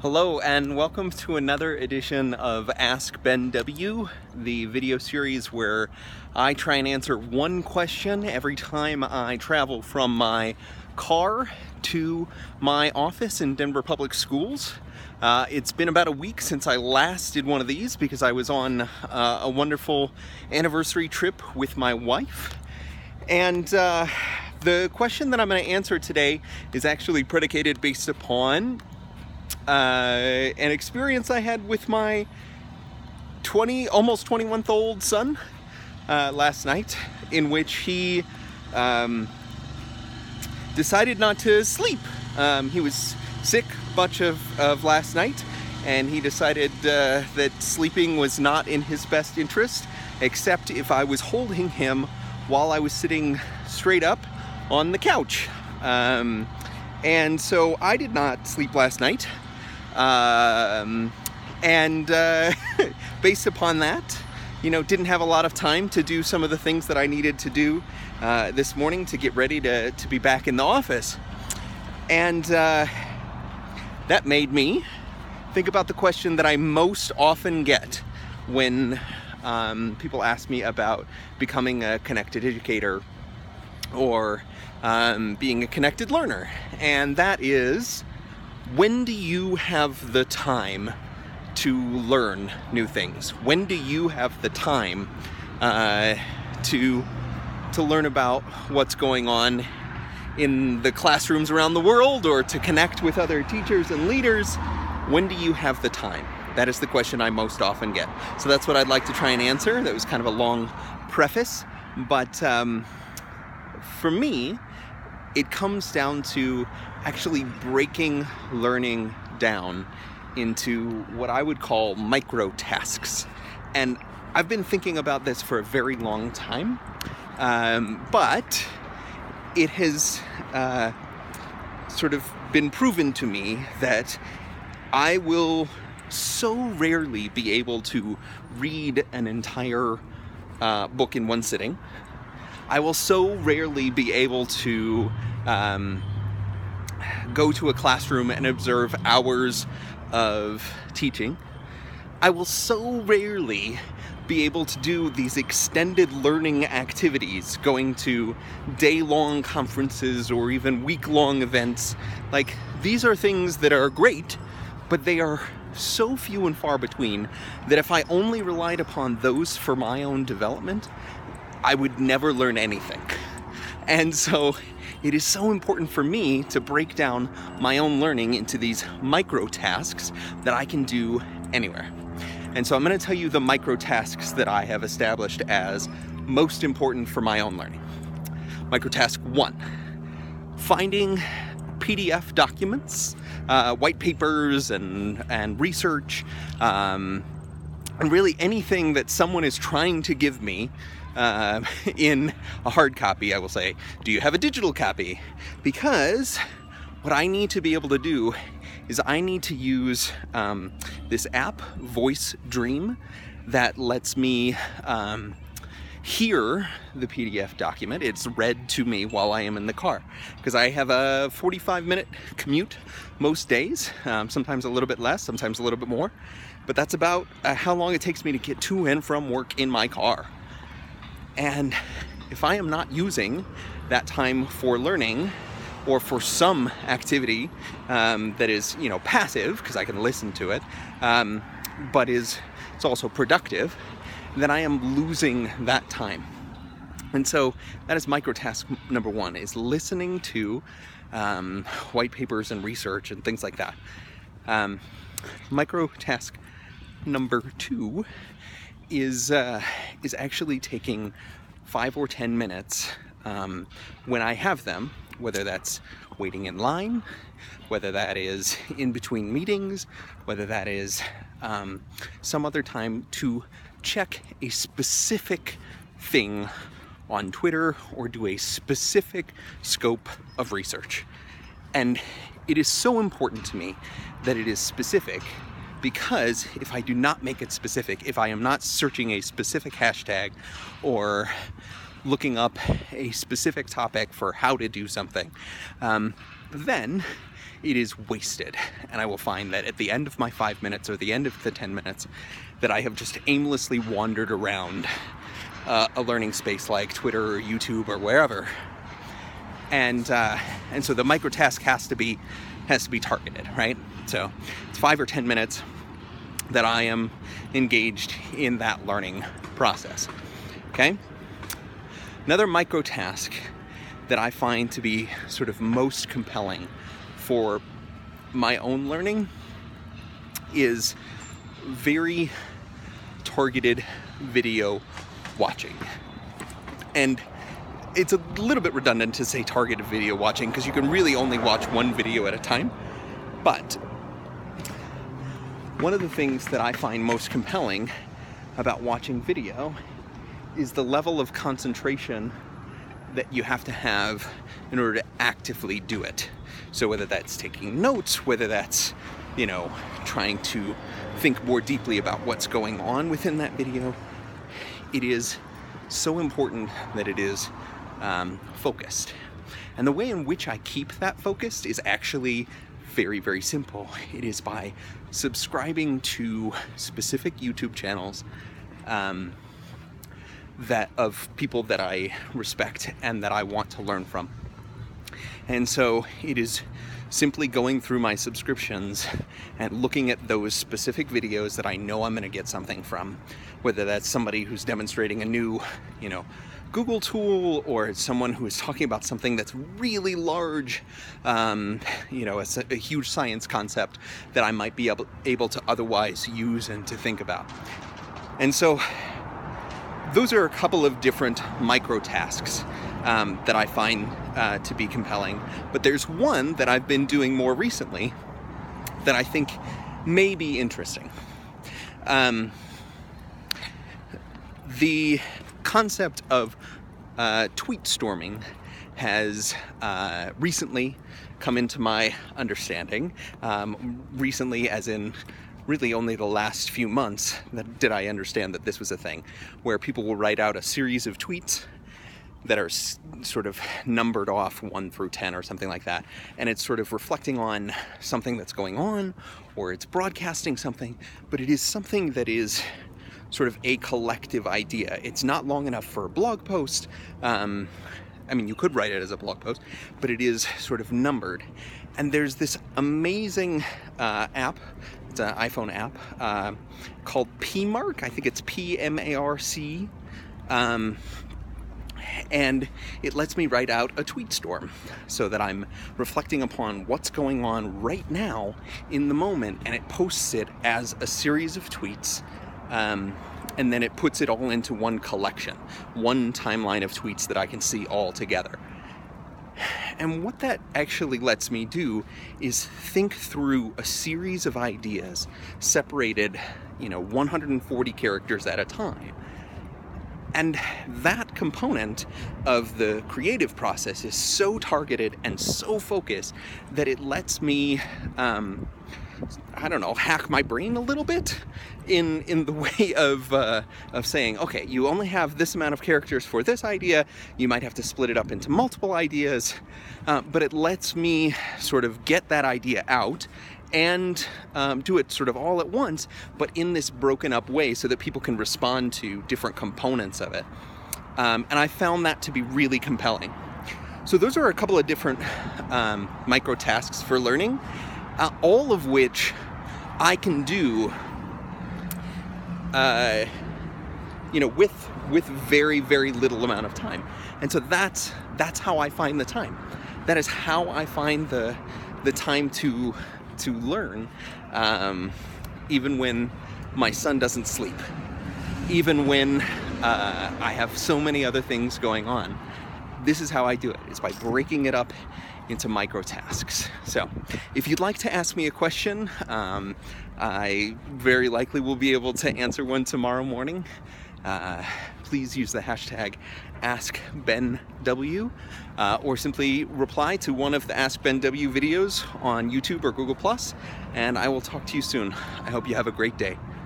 Hello and welcome to another edition of Ask Ben W, the video series where I try and answer one question every time I travel from my car to my office in Denver Public Schools. It's been about a week since I last did one of these because I was on a wonderful anniversary trip with my wife. And the question that I'm going to answer today is actually predicated based upon an experience I had with my almost 21-month-old son last night, in which he decided not to sleep. He was sick much of last night, and he decided that sleeping was not in his best interest, except if I was holding him while I was sitting straight up on the couch. And so I did not sleep last night. Based upon that, didn't have a lot of time to do some of the things that I needed to do this morning to get ready to be back in the office. And that made me think about the question that I most often get when people ask me about becoming a connected educator or being a connected learner, and that is, when do you have the time to learn new things? When do you have the time to learn about what's going on in the classrooms around the world, or to connect with other teachers and leaders? When do you have the time? That is the question I most often get. So that's what I'd like to try and answer. That was kind of a long preface, but for me, it comes down to actually breaking learning down into what I would call micro tasks. And I've been thinking about this for a very long time, but it has sort of been proven to me that I will so rarely be able to read an entire book in one sitting. I will so rarely be able to go to a classroom and observe hours of teaching. I will so rarely be able to do these extended learning activities, going to day-long conferences or even week-long events. Like, these are things that are great, but they are so few and far between that if I only relied upon those for my own development, I would never learn anything. And so it is so important for me to break down my own learning into these micro tasks that I can do anywhere. And so I'm going to tell you the micro tasks that I have established as most important for my own learning. Micro task 1, finding PDF documents, white papers and research, and really anything that someone is trying to give me in a hard copy. I will say, do you have a digital copy? Because what I need to be able to do is I need to use this app, Voice Dream, that lets me hear the PDF document. It's read to me while I am in the car, because I have a 45-minute commute most days, sometimes a little bit less, sometimes a little bit more, but that's about how long it takes me to get to and from work in my car. And if I am not using that time for learning or for some activity that is, passive, because I can listen to it, but it's also productive, then I am losing that time. And so that is micro task number 1, is listening to white papers and research and things like that. Micro task number 2 is actually taking 5 or 10 minutes when I have them, whether that's waiting in line, whether that is in between meetings, whether that is some other time, to check a specific thing on Twitter or do a specific scope of research. And it is so important to me that it is specific, because if I do not make it specific, if I am not searching a specific hashtag or looking up a specific topic for how to do something, then it is wasted. And I will find that at the end of my 5 minutes or the end of the 10 minutes that I have just aimlessly wandered around a learning space like Twitter or YouTube or wherever. And so the micro task has to be targeted, right? So it's 5 or 10 minutes that I am engaged in that learning process, okay? Another micro task that I find to be sort of most compelling for my own learning is very targeted video watching. And it's a little bit redundant to say targeted video watching because you can really only watch one video at a time. But one of the things that I find most compelling about watching video is the level of concentration that you have to have in order to actively do it. So whether that's taking notes, whether that's, you know, trying to think more deeply about what's going on within that video, it is so important that it is focused. And the way in which I keep that focused is actually very, very simple. It is by subscribing to specific YouTube channels that of people that I respect and that I want to learn from. And so it is simply going through my subscriptions and looking at those specific videos that I know I'm going to get something from, whether that's somebody who's demonstrating a new, you know, Google tool, or someone who is talking about something that's really large, you know, a huge science concept that I might be able to otherwise use and to think about. And so those are a couple of different micro tasks that I find to be compelling, but there's one that I've been doing more recently that I think may be interesting. The concept of tweet storming has recently come into my understanding. Recently, as in really only the last few months, that did I understand that this was a thing, where people will write out a series of tweets that are sort of numbered off 1 through 10 or something like that. And it's sort of reflecting on something that's going on, or it's broadcasting something, but it is something that is sort of a collective idea. It's not long enough for a blog post. I mean, you could write it as a blog post, but it is sort of numbered. And there's this amazing app, it's an iPhone app called PMARC, I think it's PMARC. And it lets me write out a tweet storm so that I'm reflecting upon what's going on right now in the moment, and it posts it as a series of tweets, and then it puts it all into one collection, one timeline of tweets that I can see all together. And what that actually lets me do is think through a series of ideas separated, you know, 140 characters at a time. And that component of the creative process is so targeted and so focused that it lets me, I don't know, hack my brain a little bit in the way of saying, okay, you only have this amount of characters for this idea. You might have to split it up into multiple ideas, but it lets me sort of get that idea out and do it sort of all at once, but in this broken up way so that people can respond to different components of it. And I found that to be really compelling. So those are a couple of different micro tasks for learning, all of which I can do you know, with very, very little amount of time. And so that's how I find the time. That is how I find the time to learn, even when my son doesn't sleep, even when I have so many other things going on. This is how I do it. It's by breaking it up into micro tasks. So if you'd like to ask me a question, I very likely will be able to answer one tomorrow morning. Please use the hashtag Ask Ben W, or simply reply to one of the Ask Ben W videos on YouTube or Google+, and I will talk to you soon. I hope you have a great day.